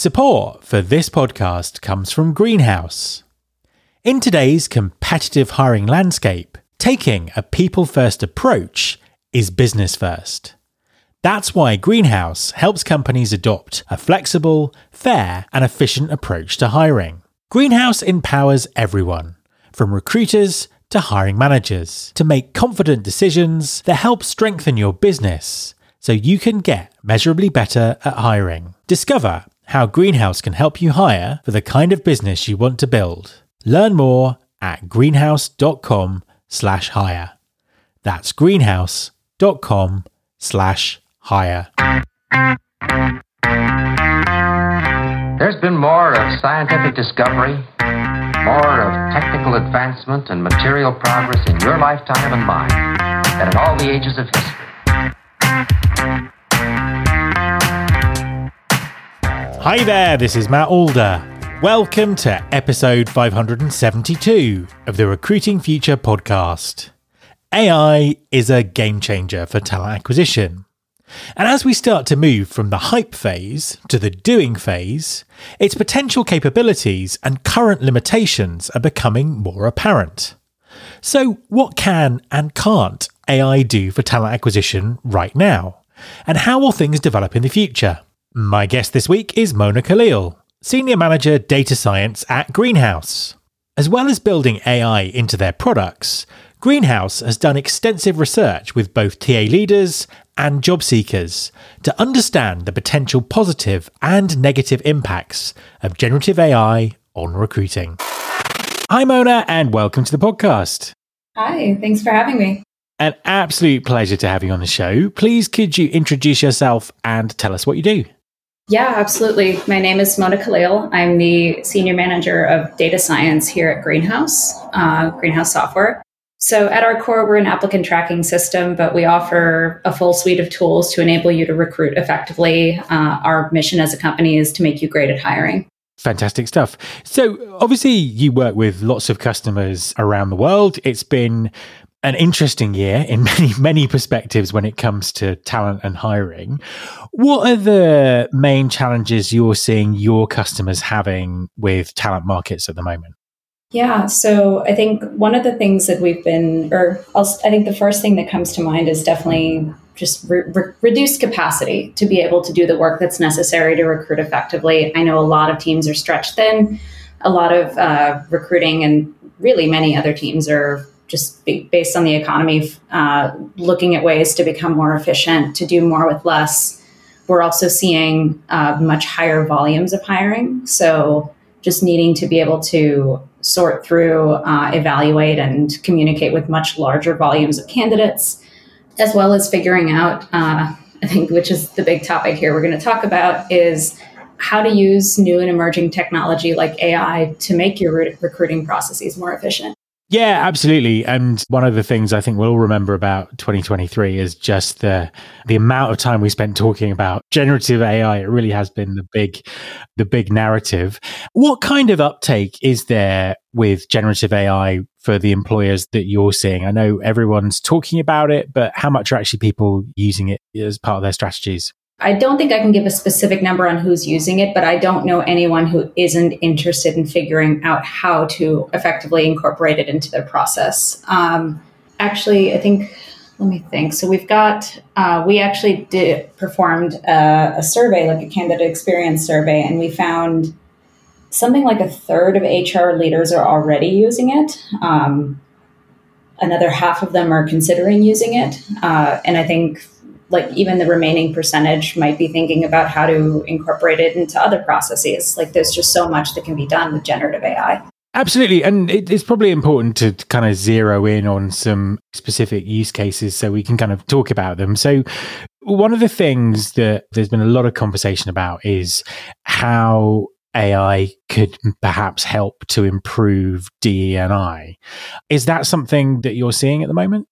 Support for this podcast comes from Greenhouse. In today's competitive hiring landscape, taking a people-first approach is business first. That's why Greenhouse helps companies adopt a flexible, fair, and efficient approach to hiring. Greenhouse empowers everyone, from recruiters to hiring managers, to make confident decisions that help strengthen your business so you can get measurably better at hiring. Discover how Greenhouse can help you hire for the kind of business you want to build. Learn more at greenhouse.com/hire. That's greenhouse.com/hire. There's been more of scientific discovery, more of technical advancement and material progress in your lifetime and mine than in all the ages of history. Hi there, this is Matt Alder. Welcome to episode 572 of the Recruiting Future podcast. AI is a game changer for talent acquisition. And as we start to move from the hype phase to the doing phase, its potential capabilities and current limitations are becoming more apparent. So what can and can't AI do for talent acquisition right now? And how will things develop in the future? My guest this week is Mona Khalil, Senior Manager Data Science at Greenhouse. As well as building AI into their products, Greenhouse has done extensive research with both TA leaders and job seekers to understand the potential positive and negative impacts of generative AI on recruiting. Hi, Mona, and welcome to the podcast. Hi, thanks for having me. An absolute pleasure to have you on the show. Please, could you introduce yourself and tell us what you do? Yeah, absolutely. My name is Mona Khalil. I'm the Senior Manager of Data Science here at Greenhouse, Greenhouse Software. So at our core, we're an applicant tracking system, but we offer a full suite of tools to enable you to recruit effectively. Our mission as a company is to make you great at hiring. Fantastic stuff. So obviously you work with lots of customers around the world. It's been an interesting year in many, many perspectives when it comes to talent and hiring. What are the main challenges you're seeing your customers having with talent markets at the moment? Yeah, so I think one of the things that we've been, I think the first thing that comes to mind is definitely just reduced capacity to be able to do the work that's necessary to recruit effectively. I know a lot of teams are stretched thin. A lot of recruiting and really many other teams are just based on the economy, looking at ways to become more efficient, to do more with less. We're also seeing much higher volumes of hiring. So just needing to be able to sort through, evaluate, and communicate with much larger volumes of candidates, as well as figuring out, I think, which is the big topic here we're going to talk about, is how to use new and emerging technology like AI to make your recruiting processes more efficient. Yeah, absolutely. And one of the things I think we'll all remember about 2023 is just the amount of time we spent talking about generative AI. It really has been the big narrative. What kind of uptake is there with generative AI for the employers that you're seeing? I know everyone's talking about it, but how much are actually people using it as part of their strategies? I don't think I can give a specific number on who's using it, but I don't know anyone who isn't interested in figuring out how to effectively incorporate it into their process. Actually, let me think. So we've got, we actually performed a survey, like a candidate experience survey, and we found something like a third of HR leaders are already using it. Another half of them are considering using it. And I think like even the remaining percentage might be thinking about how to incorporate it into other processes. Like there's just so much that can be done with generative AI. Absolutely. And it's probably important to kind of zero in on some specific use cases so we can kind of talk about them. So one of the things that there's been a lot of conversation about is how AI could perhaps help to improve DE&I. Is that something that you're seeing at the moment?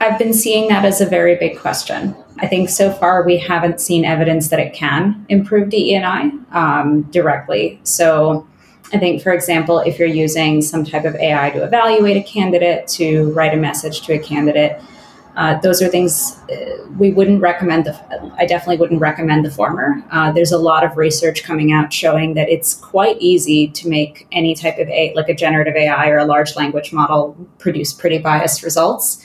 I've been seeing that as a very big question. I think so far we haven't seen evidence that it can improve DE&I directly. So I think, for example, if you're using some type of AI to evaluate a candidate, to write a message to a candidate, Those are things we wouldn't recommend. I definitely wouldn't recommend the former. There's a lot of research coming out showing that it's quite easy to make any type of like a generative AI or a large language model produce pretty biased results.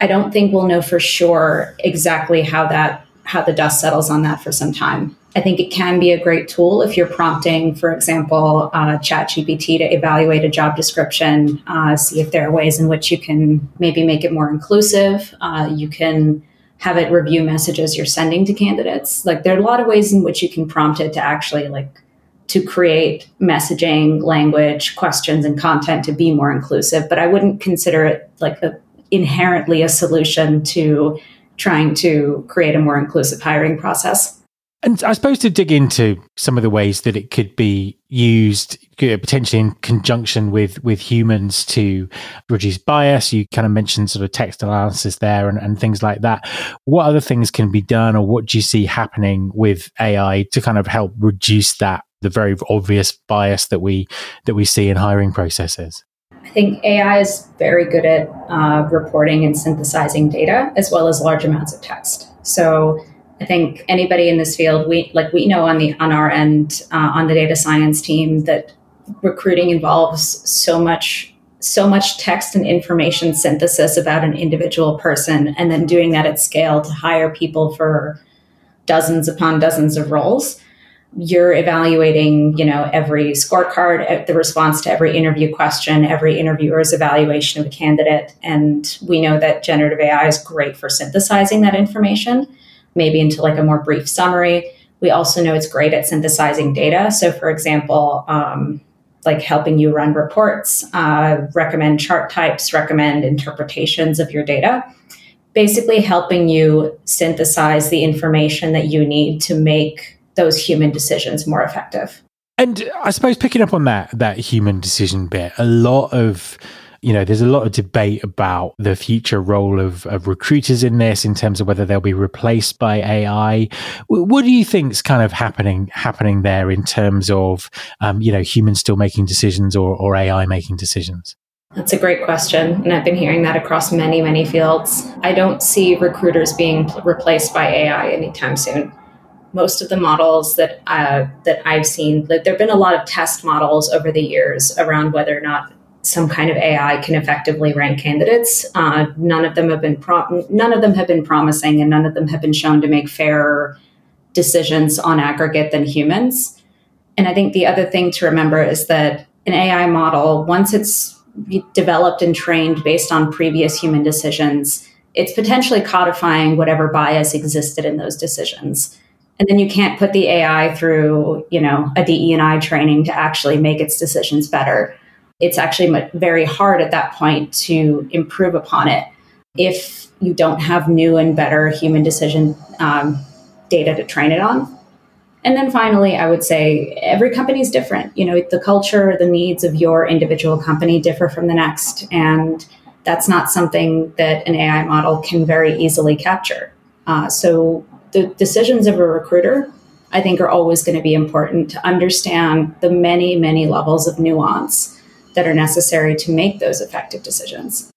I don't think we'll know for sure exactly how the dust settles on that for some time. I think it can be a great tool if you're prompting, for example, ChatGPT to evaluate a job description, see if there are ways in which you can maybe make it more inclusive. You can have it review messages you're sending to candidates. Like, there are a lot of ways in which you can prompt it to actually to create messaging, language, questions, and content to be more inclusive. But I wouldn't consider it inherently a solution to trying to create a more inclusive hiring process. And I suppose to dig into some of the ways that it could be used, potentially in conjunction with humans to reduce bias, you kind of mentioned sort of text analysis there and things like that. What other things can be done, or what do you see happening with AI to kind of help reduce the very obvious bias that we see in hiring processes? I think AI is very good at reporting and synthesizing data, as well as large amounts of text. So I think anybody in this field, we know on our end, on the data science team, that recruiting involves so much text and information synthesis about an individual person, and then doing that at scale to hire people for dozens upon dozens of roles. You're evaluating, every scorecard, the response to every interview question, every interviewer's evaluation of a candidate. And we know that generative AI is great for synthesizing that information, maybe into a more brief summary. We also know it's great at synthesizing data. So, for example, helping you run reports, recommend chart types, recommend interpretations of your data, basically helping you synthesize the information that you need to make those human decisions more effective. And I suppose picking up on that human decision bit, there's a lot of debate about the future role of recruiters in this, in terms of whether they'll be replaced by AI. What do you think is kind of happening there in terms of, humans still making decisions or AI making decisions? That's a great question. And I've been hearing that across many, many fields. I don't see recruiters being replaced by AI anytime soon. Most of the models that I've seen, there have been a lot of test models over the years around whether or not some kind of AI can effectively rank candidates. None of them have been promising, and none of them have been shown to make fairer decisions on aggregate than humans. And I think the other thing to remember is that an AI model, once it's developed and trained based on previous human decisions, it's potentially codifying whatever bias existed in those decisions. And then you can't put the AI through, a DE&I training to actually make its decisions better. It's actually very hard at that point to improve upon it if you don't have new and better human decision data to train it on. And then finally, I would say every company is different. The culture, the needs of your individual company differ from the next. And that's not something that an AI model can very easily capture. So the decisions of a recruiter, I think, are always going to be important to understand the many, many levels of nuance that are necessary to make those effective decisions.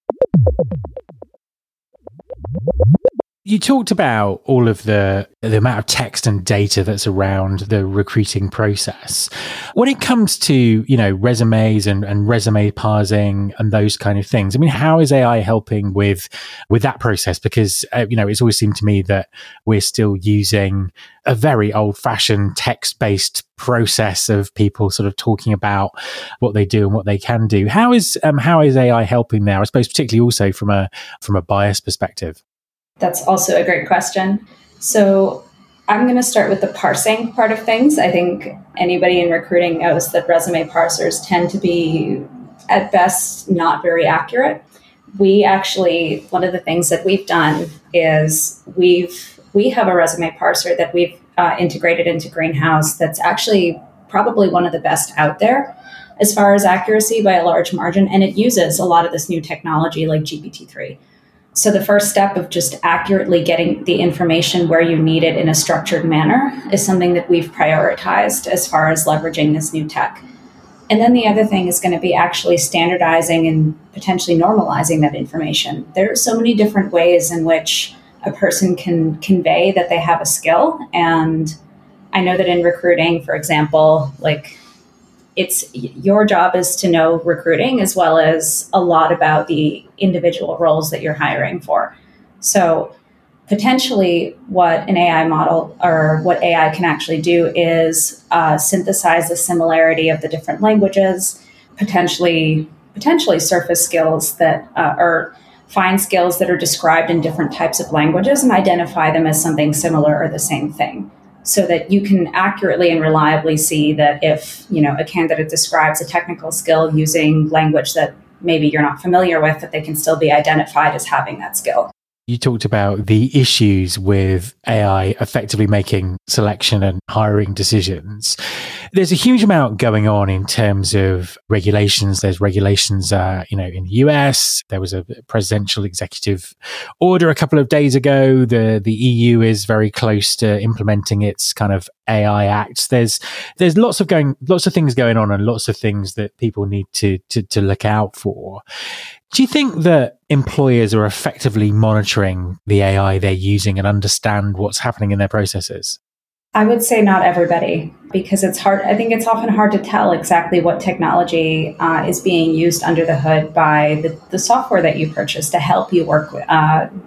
You talked about all of the amount of text and data that's around the recruiting process. When it comes to, resumes and resume parsing and those kind of things, I mean, how is AI helping with that process? Because, it's always seemed to me that we're still using a very old-fashioned text-based process of people sort of talking about what they do and what they can do. How is AI helping there? I suppose particularly also from a bias perspective. That's also a great question. So I'm going to start with the parsing part of things. I think anybody in recruiting knows that resume parsers tend to be, at best, not very accurate. One of the things that we've done is we have a resume parser that we've integrated into Greenhouse that's actually probably one of the best out there as far as accuracy by a large margin. And it uses a lot of this new technology like GPT-3. So the first step of just accurately getting the information where you need it in a structured manner is something that we've prioritized as far as leveraging this new tech. And then the other thing is going to be actually standardizing and potentially normalizing that information. There are so many different ways in which a person can convey that they have a skill. And I know that in recruiting, for example, like it's your job is to know recruiting as well as a lot about the individual roles that you're hiring for. So potentially what an AI model or what AI can actually do is synthesize the similarity of the different languages, potentially surface skills that or find skills that are described in different types of languages and identify them as something similar or the same thing, so that you can accurately and reliably see that if, you know, a candidate describes a technical skill using language that maybe you're not familiar with, that they can still be identified as having that skill. You talked about the issues with AI effectively making selection and hiring decisions. There's a huge amount going on in terms of regulations. There's regulations, in the US. There was a presidential executive order a couple of days ago. The EU is very close to implementing its kind of AI Act. There's lots of things going on, and lots of things that people need to look out for. Do you think that employers are effectively monitoring the AI they're using and understand what's happening in their processes? I would say not everybody, because it's hard. I think it's often hard to tell exactly what technology is being used under the hood by the software that you purchase to help you work with,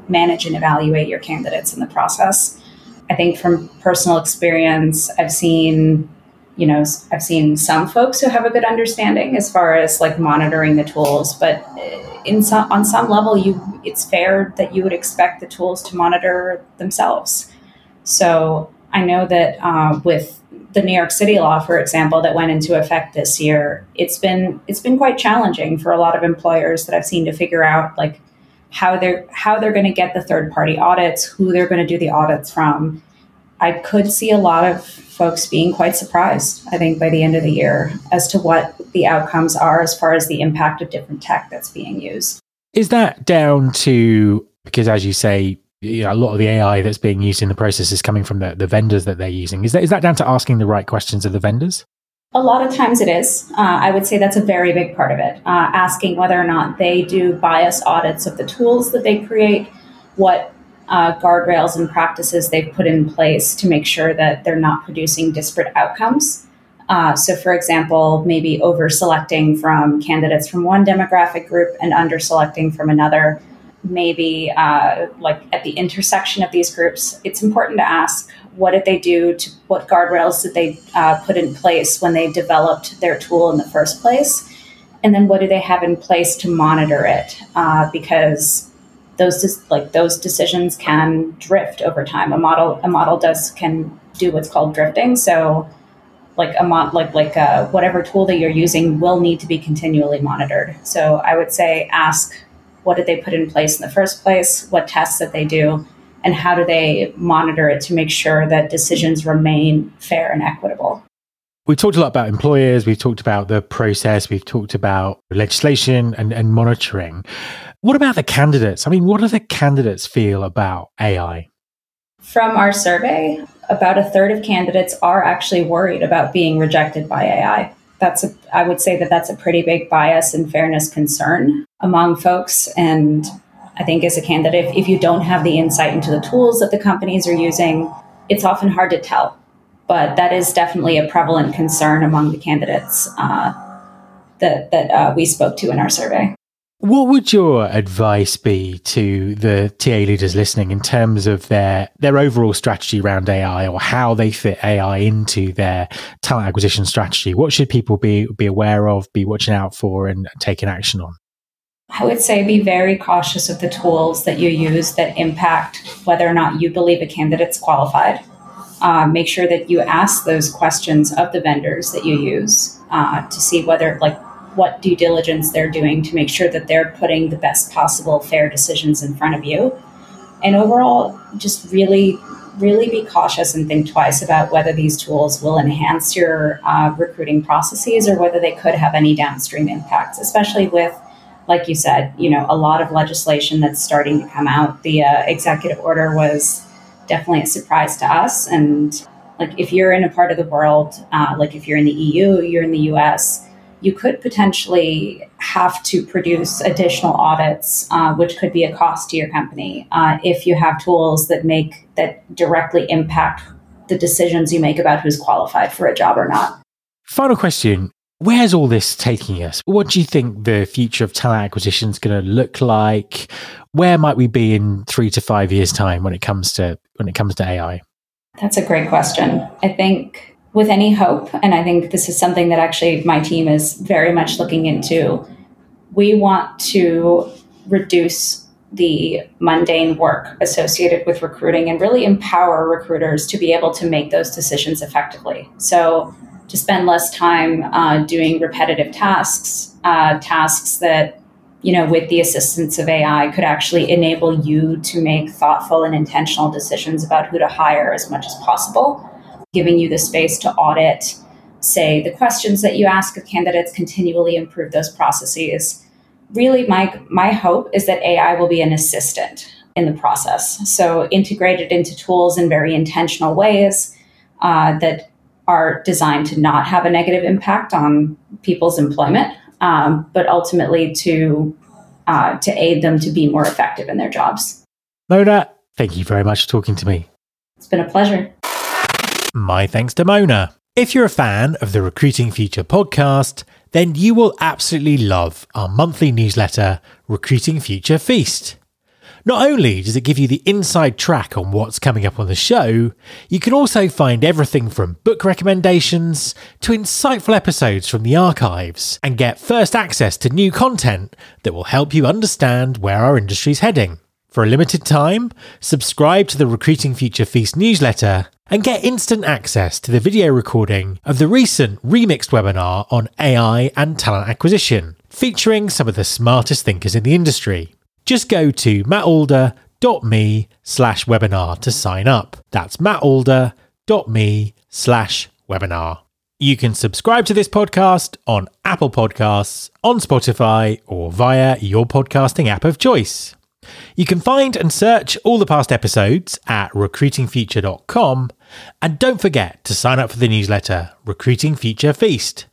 manage and evaluate your candidates in the process. I think from personal experience, I've seen some folks who have a good understanding as far as like monitoring the tools, but on some level, it's fair that you would expect the tools to monitor themselves. So I know that with the New York City law, for example, that went into effect this year, it's been quite challenging for a lot of employers that I've seen to figure out like how they're going to get the third party audits, who they're going to do the audits from. I could see a lot of folks being quite surprised, I think, by the end of the year as to what the outcomes are as far as the impact of different tech that's being used. Is that down to, because as you say, a lot of the AI that's being used in the process is coming from the vendors that they're using. Is that down to asking the right questions of the vendors? A lot of times it is. I would say that's a very big part of it. Asking whether or not they do bias audits of the tools that they create, what guardrails and practices they've put in place to make sure that they're not producing disparate outcomes. So for example, maybe over-selecting from candidates from one demographic group and under-selecting from another, maybe like at the intersection of these groups. It's important to ask, what did they do, what guardrails did they put in place when they developed their tool in the first place? And then what do they have in place to monitor it? Because those decisions can drift over time. A model can do what's called drifting. So, whatever tool that you're using will need to be continually monitored. So, I would say ask, what did they put in place in the first place? What tests did they do, and how do they monitor it to make sure that decisions remain fair and equitable? We talked a lot about employers. We've talked about the process. We've talked about legislation and monitoring. What about the candidates? I mean, what do the candidates feel about AI? From our survey, about a third of candidates are actually worried about being rejected by AI. I would say that's a pretty big bias and fairness concern among folks. And I think as a candidate, if you don't have the insight into the tools that the companies are using, it's often hard to tell. But that is definitely a prevalent concern among the candidates that we spoke to in our survey. What would your advice be to the TA leaders listening in terms of their overall strategy around AI, or how they fit AI into their talent acquisition strategy? What should people be aware of, be watching out for, and taking action on? I would say be very cautious of the tools that you use that impact whether or not you believe a candidate's qualified. Make sure that you ask those questions of the vendors that you use to see whether, what due diligence they're doing to make sure that they're putting the best possible fair decisions in front of you. And overall, just really, really be cautious and think twice about whether these tools will enhance your recruiting processes or whether they could have any downstream impacts, especially with, like you said, a lot of legislation that's starting to come out. The executive order was definitely a surprise to us. And if you're in a part of the world, if you're in the EU, you're in the US, you could potentially have to produce additional audits, which could be a cost to your company, if you have tools that directly impact the decisions you make about who's qualified for a job or not. Final question. Where's all this taking us? What do you think the future of talent acquisition is going to look like? Where might we be in 3 to 5 years' time when it comes to AI? That's a great question. I think with any hope, and I think this is something that actually my team is very much looking into, we want to reduce the mundane work associated with recruiting and really empower recruiters to be able to make those decisions effectively. So to spend less time doing repetitive tasks, tasks that, with the assistance of AI could actually enable you to make thoughtful and intentional decisions about who to hire as much as possible, giving you the space to audit, say, the questions that you ask of candidates, continually improve those processes. Really, my hope is that AI will be an assistant in the process. So integrated into tools in very intentional ways that are designed to not have a negative impact on people's employment, but ultimately to aid them to be more effective in their jobs. Mona, thank you very much for talking to me. It's been a pleasure. My thanks to Mona. If you're a fan of the Recruiting Future podcast, then you will absolutely love our monthly newsletter, Recruiting Future Feast. Not only does it give you the inside track on what's coming up on the show, you can also find everything from book recommendations to insightful episodes from the archives and get first access to new content that will help you understand where our industry's heading. For a limited time, subscribe to the Recruiting Future Feast newsletter and get instant access to the video recording of the recent remixed webinar on AI and talent acquisition, featuring some of the smartest thinkers in the industry. Just go to mattalder.me/webinar to sign up. That's mattalder.me/webinar. You can subscribe to this podcast on Apple Podcasts, on Spotify, or via your podcasting app of choice. You can find and search all the past episodes at recruitingfuture.com. And don't forget to sign up for the newsletter, Recruiting Future Feast.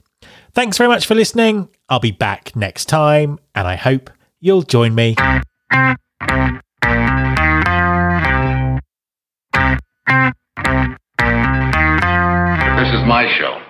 Thanks very much for listening. I'll be back next time, and I hope you'll join me. This is my show.